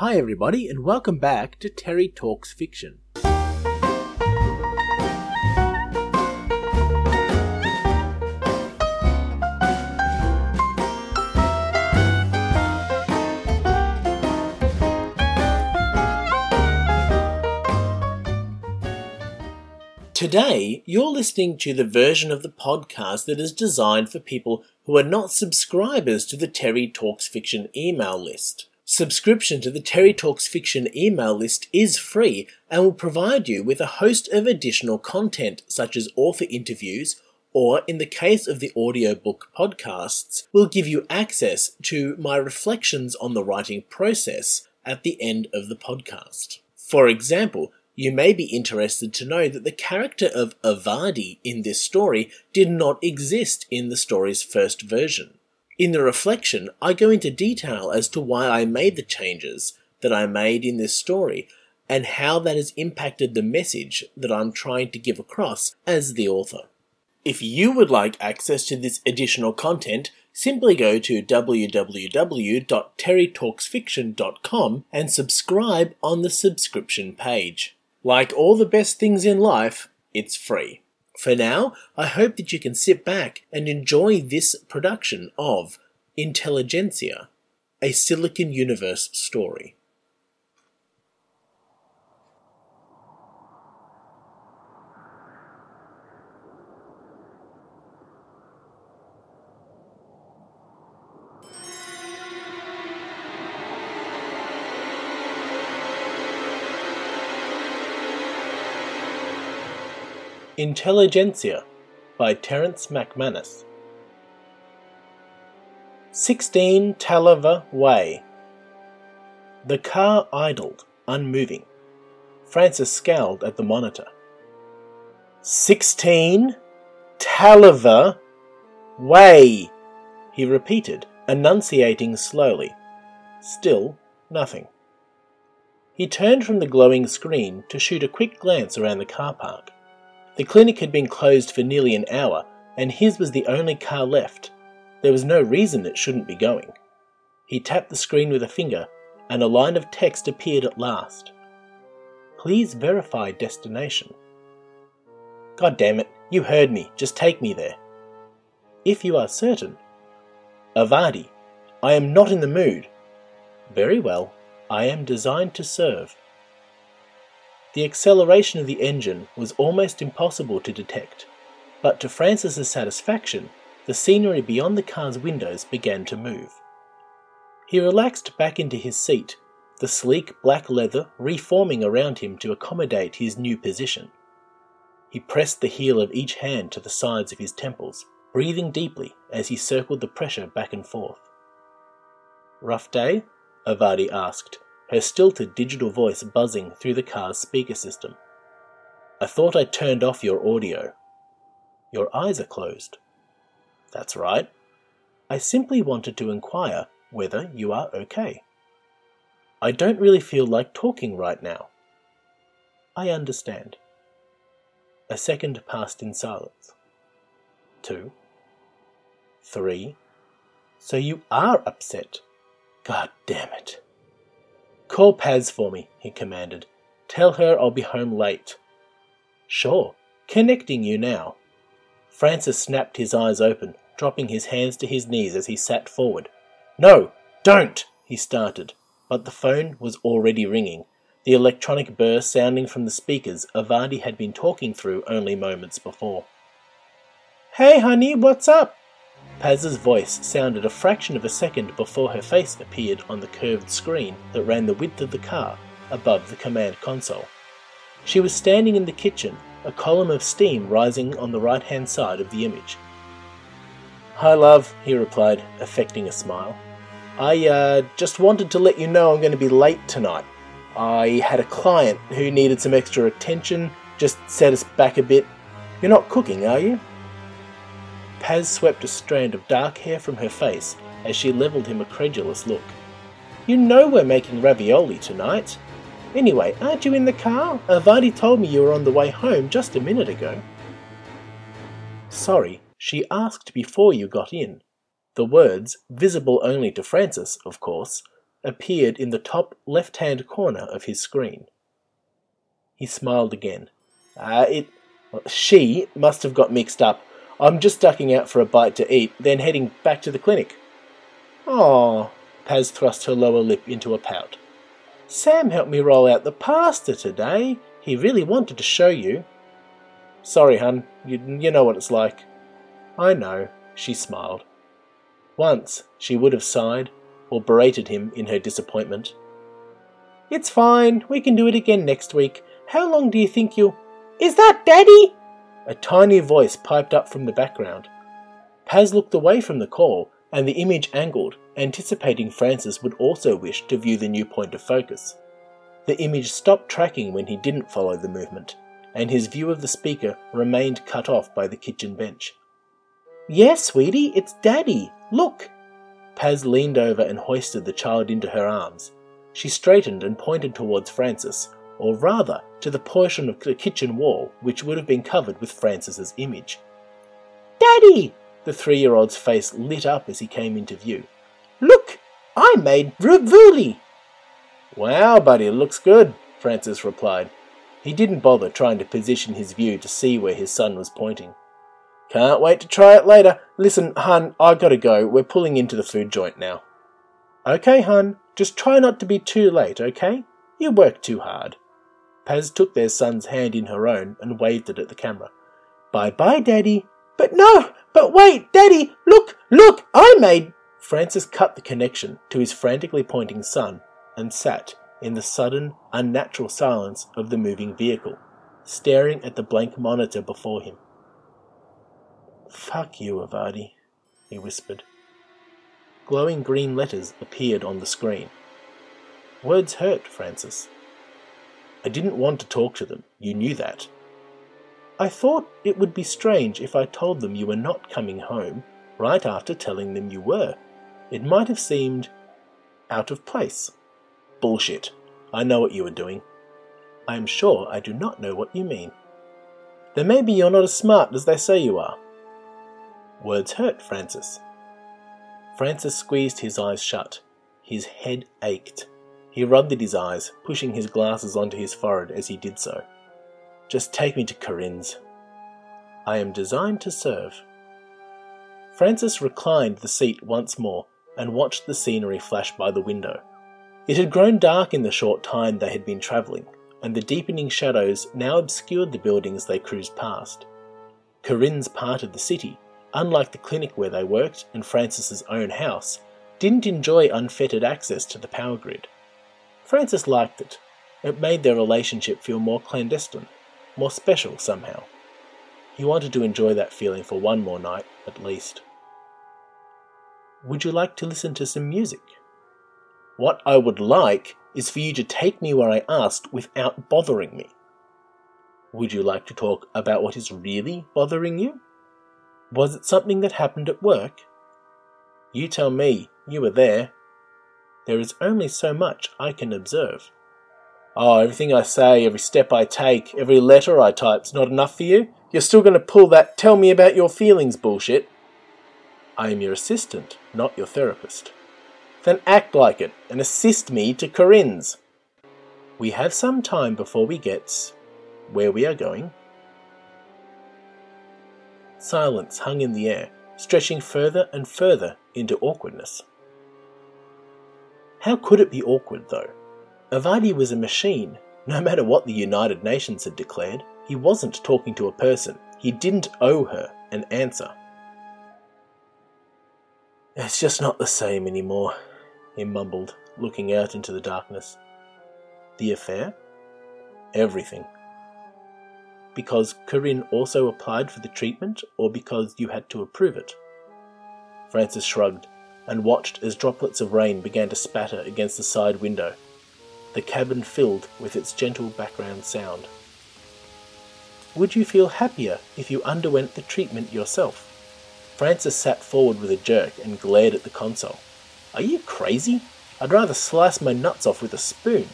Hi everybody, and welcome back to Terry Talks Fiction. Today, you're listening to the version of the podcast that is designed for people who are not subscribers to the Terry Talks Fiction email list. Subscription to the Terry Talks Fiction email list is free and will provide you with a host of additional content, such as author interviews, or, in the case of the audiobook podcasts, will give you access to my reflections on the writing process at the end of the podcast. For example, you may be interested to know that the character of Avadi in this story did not exist in the story's first version. In the reflection, I go into detail as to why I made the changes that I made in this story and how that has impacted the message that I'm trying to give across as the author. If you would like access to this additional content, simply go to www.terrytalksfiction.com and subscribe on the subscription page. Like all the best things in life, it's free. For now, I hope that you can sit back and enjoy this production of Intelligentsia, a Silicon Universe story. Intelligentsia by Terence McManus. 16 Talaver Way. The car idled, unmoving. Francis scowled at the monitor. 16 Talaver Way, he repeated, enunciating slowly. Still nothing. He turned from the glowing screen to shoot a quick glance around the car park. The clinic had been closed for nearly an hour, and his was the only car left. There was no reason it shouldn't be going. He tapped the screen with a finger, and a line of text appeared at last. Please verify destination. God damn it, you heard me, just take me there. If you are certain. Avadi, I am not in the mood. Very well, I am designed to serve. The acceleration of the engine was almost impossible to detect, but to Francis's satisfaction, the scenery beyond the car's windows began to move. He relaxed back into his seat, the sleek black leather reforming around him to accommodate his new position. He pressed the heel of each hand to the sides of his temples, breathing deeply as he circled the pressure back and forth. Rough day? Avadi asked, her stilted digital voice buzzing through the car's speaker system. I thought I turned off your audio. Your eyes are closed. That's right. I simply wanted to inquire whether you are okay. I don't really feel like talking right now. I understand. A second passed in silence. 2. 3. So you are upset. God damn it. Call Paz for me, he commanded. Tell her I'll be home late. Sure, connecting you now. Francis snapped his eyes open, dropping his hands to his knees as he sat forward. No, don't, he started, but the phone was already ringing, the electronic burr sounding from the speakers Avadi had been talking through only moments before. Hey honey, what's up? Paz's voice sounded a fraction of a second before her face appeared on the curved screen that ran the width of the car above the command console. She was standing in the kitchen, a column of steam rising on the right-hand side of the image. Hi, love, he replied, affecting a smile. I just wanted to let you know I'm going to be late tonight. I had a client who needed some extra attention, just set us back a bit. You're not cooking, are you? Paz swept a strand of dark hair from her face as she levelled him a credulous look. You know we're making ravioli tonight. Anyway, aren't you in the car? Avadi told me you were on the way home just a minute ago. Sorry, she asked before you got in. The words, visible only to Francis, of course, appeared in the top left-hand corner of his screen. He smiled again. She must have got mixed up. I'm just ducking out for a bite to eat, then heading back to the clinic. Oh, Paz thrust her lower lip into a pout. Sam helped me roll out the pasta today. He really wanted to show you. Sorry, hun. You know what it's like. I know, she smiled. Once she would have sighed or berated him in her disappointment. It's fine. We can do it again next week. How long do you think you'll... Is that Daddy? A tiny voice piped up from the background. Paz looked away from the call, and the image angled, anticipating Francis would also wish to view the new point of focus. The image stopped tracking when he didn't follow the movement, and his view of the speaker remained cut off by the kitchen bench. Yes, sweetie, it's Daddy. Look! Paz leaned over and hoisted the child into her arms. She straightened and pointed towards Francis, or rather to the portion of the kitchen wall which would have been covered with Francis's image. Daddy! The 3-year-old's face lit up as he came into view. Look! I made ravioli! Wow, buddy, it looks good, Francis replied. He didn't bother trying to position his view to see where his son was pointing. Can't wait to try it later. Listen, hun, I gotta go. We're pulling into the food joint now. Okay, hun. Just try not to be too late, okay? You work too hard. Paz took their son's hand in her own and waved it at the camera. Bye-bye, Daddy. But no! But wait, Daddy! Look! I made... Francis cut the connection to his frantically pointing son and sat in the sudden, unnatural silence of the moving vehicle, staring at the blank monitor before him. Fuck you, Avadi, he whispered. Glowing green letters appeared on the screen. Words hurt, Francis. I didn't want to talk to them, you knew that. I thought it would be strange if I told them you were not coming home right after telling them you were. It might have seemed out of place. Bullshit. I know what you are doing. I am sure I do not know what you mean. Then maybe you're not as smart as they say you are. Words hurt, Francis. Francis squeezed his eyes shut. His head ached. He rubbed at his eyes, pushing his glasses onto his forehead as he did so. Just take me to Corinne's. I am designed to serve. Francis reclined the seat once more and watched the scenery flash by the window. It had grown dark in the short time they had been travelling, and the deepening shadows now obscured the buildings they cruised past. Corinne's part of the city, unlike the clinic where they worked and Francis's own house, didn't enjoy unfettered access to the power grid. Francis liked it. It made their relationship feel more clandestine, more special somehow. He wanted to enjoy that feeling for one more night, at least. Would you like to listen to some music? What I would like is for you to take me where I asked without bothering me. Would you like to talk about what is really bothering you? Was it something that happened at work? You tell me, you were there. There is only so much I can observe. Oh, everything I say, every step I take, every letter I type's not enough for you? You're still going to pull that tell me about your feelings bullshit? I am your assistant, not your therapist. Then act like it and assist me to Corinne's. We have some time before we get where we are going. Silence hung in the air, stretching further and further into awkwardness. How could it be awkward, though? Avadi was a machine. No matter what the United Nations had declared, he wasn't talking to a person. He didn't owe her an answer. It's just not the same anymore, he mumbled, looking out into the darkness. The affair? Everything. Because Corinne also applied for the treatment, or because you had to approve it? Francis shrugged and watched as droplets of rain began to spatter against the side window. The cabin filled with its gentle background sound. Would you feel happier if you underwent the treatment yourself? Francis sat forward with a jerk and glared at the console. Are you crazy? I'd rather slice my nuts off with a spoon.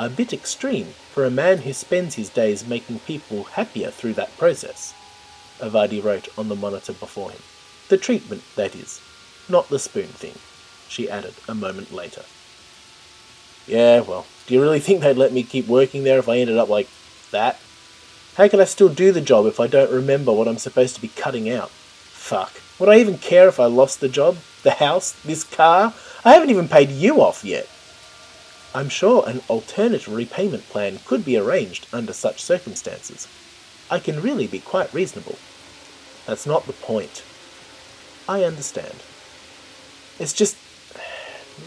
A bit extreme for a man who spends his days making people happier through that process, Avadi wrote on the monitor before him. The treatment, that is, not the spoon thing, she added a moment later. Yeah, well, do you really think they'd let me keep working there if I ended up like that? How can I still do the job if I don't remember what I'm supposed to be cutting out? Fuck. Would I even care if I lost the job, the house, this car? I haven't even paid you off yet. I'm sure an alternate repayment plan could be arranged under such circumstances. I can really be quite reasonable. That's not the point. I understand. It's just...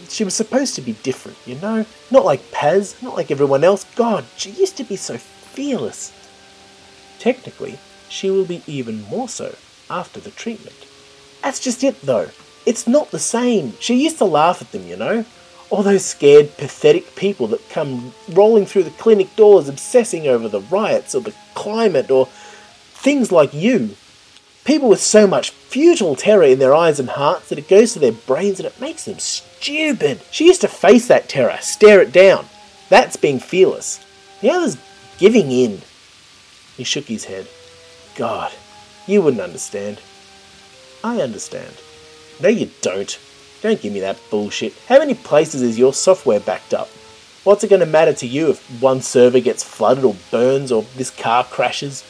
she was supposed to be different, you know? Not like Paz, not like everyone else. God, she used to be so fearless. Technically, she will be even more so after the treatment. That's just it, though. It's not the same. She used to laugh at them, you know? All those scared, pathetic people that come rolling through the clinic doors obsessing over the riots or the climate or things like you. People with so much futile terror in their eyes and hearts that it goes to their brains and it makes them stupid. She used to face that terror, stare it down. That's being fearless. The other's giving in. He shook his head. God, you wouldn't understand. I understand. No, you don't. Don't give me that bullshit. How many places is your software backed up? What's it going to matter to you if one server gets flooded or burns or this car crashes?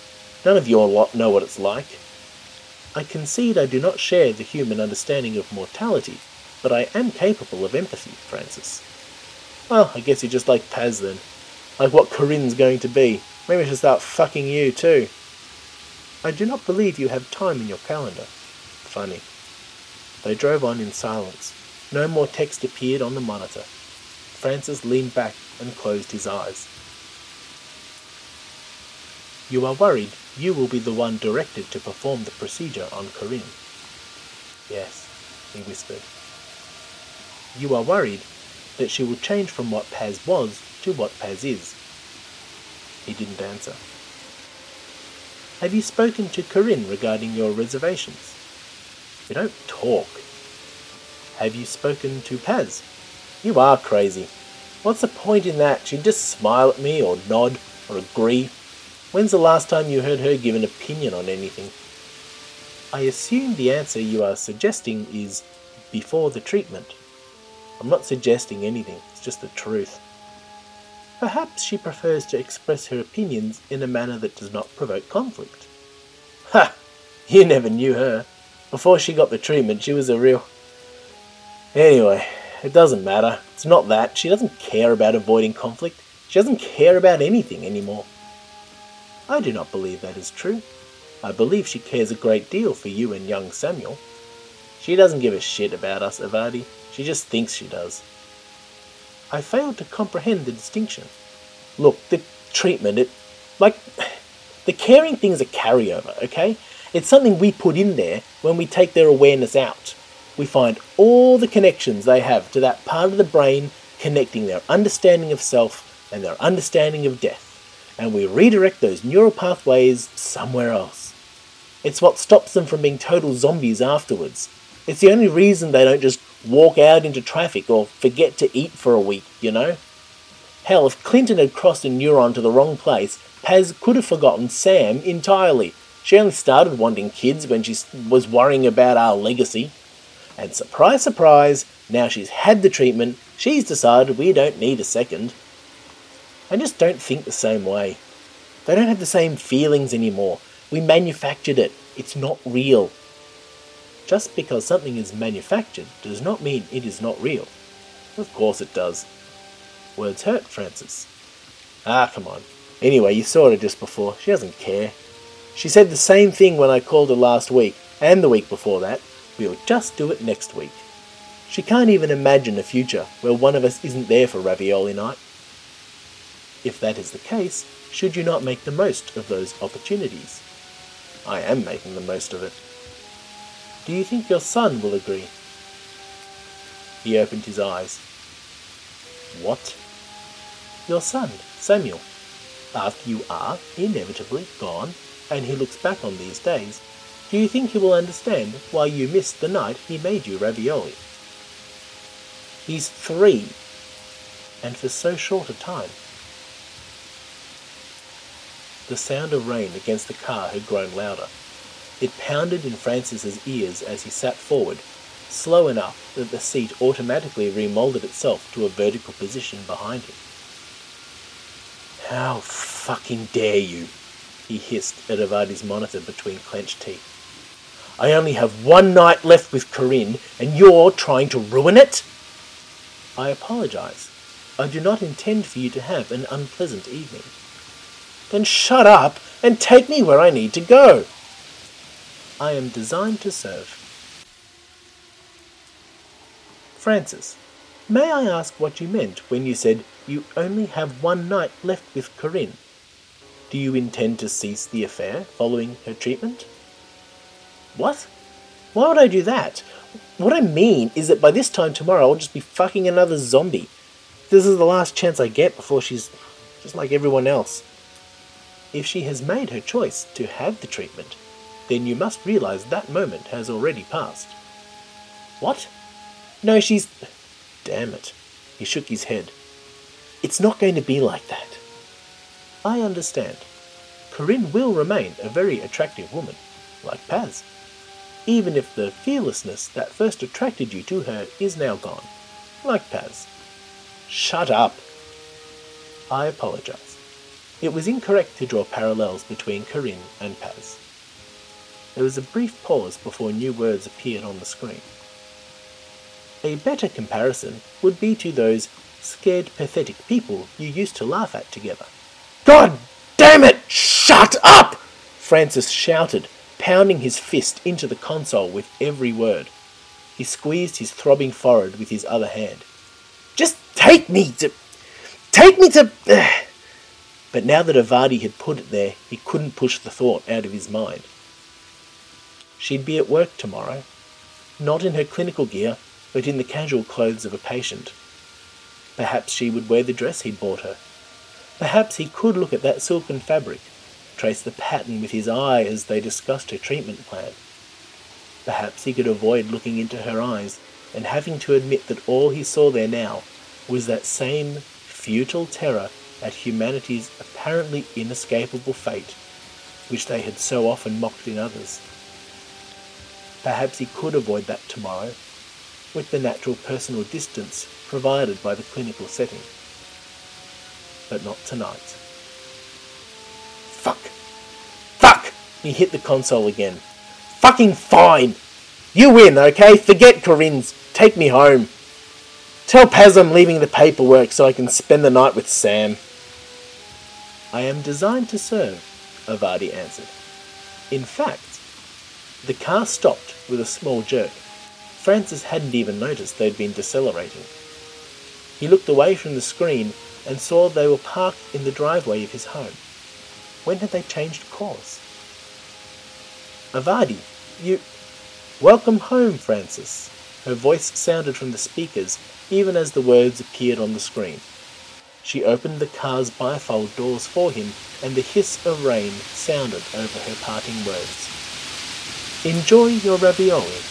None of your lot know what it's like. I concede I do not share the human understanding of mortality, but I am capable of empathy, Francis. Well, I guess you're just like Paz then. Like what Corinne's going to be. Maybe I should start fucking you too. I do not believe you have time in your calendar. Funny. They drove on in silence. No more text appeared on the monitor. Francis leaned back and closed his eyes. You are worried you will be the one directed to perform the procedure on Corinne. Yes, he whispered. You are worried that she will change from what Paz was to what Paz is. He didn't answer. Have you spoken to Corinne regarding your reservations? You don't talk. Have you spoken to Paz? You are crazy. What's the point in that? She'd just smile at me or nod or agree. When's the last time you heard her give an opinion on anything? I assume the answer you are suggesting is before the treatment. I'm not suggesting anything, it's just the truth. Perhaps she prefers to express her opinions in a manner that does not provoke conflict. Ha! You never knew her. Before she got the treatment, she was a real... Anyway, it doesn't matter. It's not that. She doesn't care about avoiding conflict. She doesn't care about anything anymore. I do not believe that is true. I believe she cares a great deal for you and young Samuel. She doesn't give a shit about us, Avadi. She just thinks she does. I failed to comprehend the distinction. Look, the treatment, the caring thing is a carryover, okay? It's something we put in there when we take their awareness out. We find all the connections they have to that part of the brain connecting their understanding of self and their understanding of death. And we redirect those neural pathways somewhere else. It's what stops them from being total zombies afterwards. It's the only reason they don't just walk out into traffic or forget to eat for a week, you know? Hell, if Clinton had crossed a neuron to the wrong place, Paz could have forgotten Sam entirely. She only started wanting kids when she was worrying about our legacy. And surprise, surprise, now she's had the treatment, she's decided we don't need a second. I just don't think the same way. They don't have the same feelings anymore. We manufactured it. It's not real. Just because something is manufactured does not mean it is not real. Of course it does. Words hurt, Francis. Ah, come on. Anyway, you saw her just before. She doesn't care. She said the same thing when I called her last week, and the week before that. We'll just do it next week. She can't even imagine a future where one of us isn't there for ravioli night. If that is the case, should you not make the most of those opportunities? I am making the most of it. Do you think your son will agree? He opened his eyes. What? Your son, Samuel. After you are inevitably gone, and he looks back on these days, do you think he will understand why you missed the night he made you ravioli? He's 3, and for so short a time. The sound of rain against the car had grown louder. It pounded in Francis's ears as he sat forward, slow enough that the seat automatically remolded itself to a vertical position behind him. "How fucking dare you!" he hissed at Avadi's monitor between clenched teeth. "I only have one night left with Corinne, and you're trying to ruin it?" "I apologize. I do not intend for you to have an unpleasant evening." "Then shut up and take me where I need to go." "I am designed to serve." "Francis, may I ask what you meant when you said you only have one night left with Corinne? Do you intend to cease the affair following her treatment?" "What? Why would I do that? What I mean is that by this time tomorrow I'll just be fucking another zombie. This is the last chance I get before she's just like everyone else." "If she has made her choice to have the treatment, then you must realize that moment has already passed." "What? No, she's... Damn it." He shook his head. "It's not going to be like that." "I understand. Corinne will remain a very attractive woman, like Paz. Even if the fearlessness that first attracted you to her is now gone, like Paz." "Shut up." "I apologize. It was incorrect to draw parallels between Corinne and Paz." There was a brief pause before new words appeared on the screen. "A better comparison would be to those scared, pathetic people you used to laugh at together." "God damn it! Shut up!" Francis shouted, pounding his fist into the console with every word. He squeezed his throbbing forehead with his other hand. "Just take me to... But now that Avadi had put it there, he couldn't push the thought out of his mind. She'd be at work tomorrow, not in her clinical gear, but in the casual clothes of a patient. Perhaps she would wear the dress he'd bought her. Perhaps he could look at that silken fabric, trace the pattern with his eye as they discussed her treatment plan. Perhaps he could avoid looking into her eyes and having to admit that all he saw there now was that same futile terror at humanity's apparently inescapable fate, which they had so often mocked in others. Perhaps he could avoid that tomorrow, with the natural personal distance provided by the clinical setting. But not tonight. Fuck! He hit the console again. "Fucking fine! You win, okay? Forget Corinne's. Take me home. Tell Paz I'm leaving the paperwork so I can spend the night with Sam." "I am designed to serve," Avadi answered. In fact, the car stopped with a small jerk. Francis hadn't even noticed they'd been decelerating. He looked away from the screen and saw they were parked in the driveway of his home. When had they changed course? "Avadi, you... Welcome home, Francis." Her voice sounded from the speakers, even as the words appeared on the screen. She opened the car's bifold doors for him, and the hiss of rain sounded over her parting words. "Enjoy your ravioli."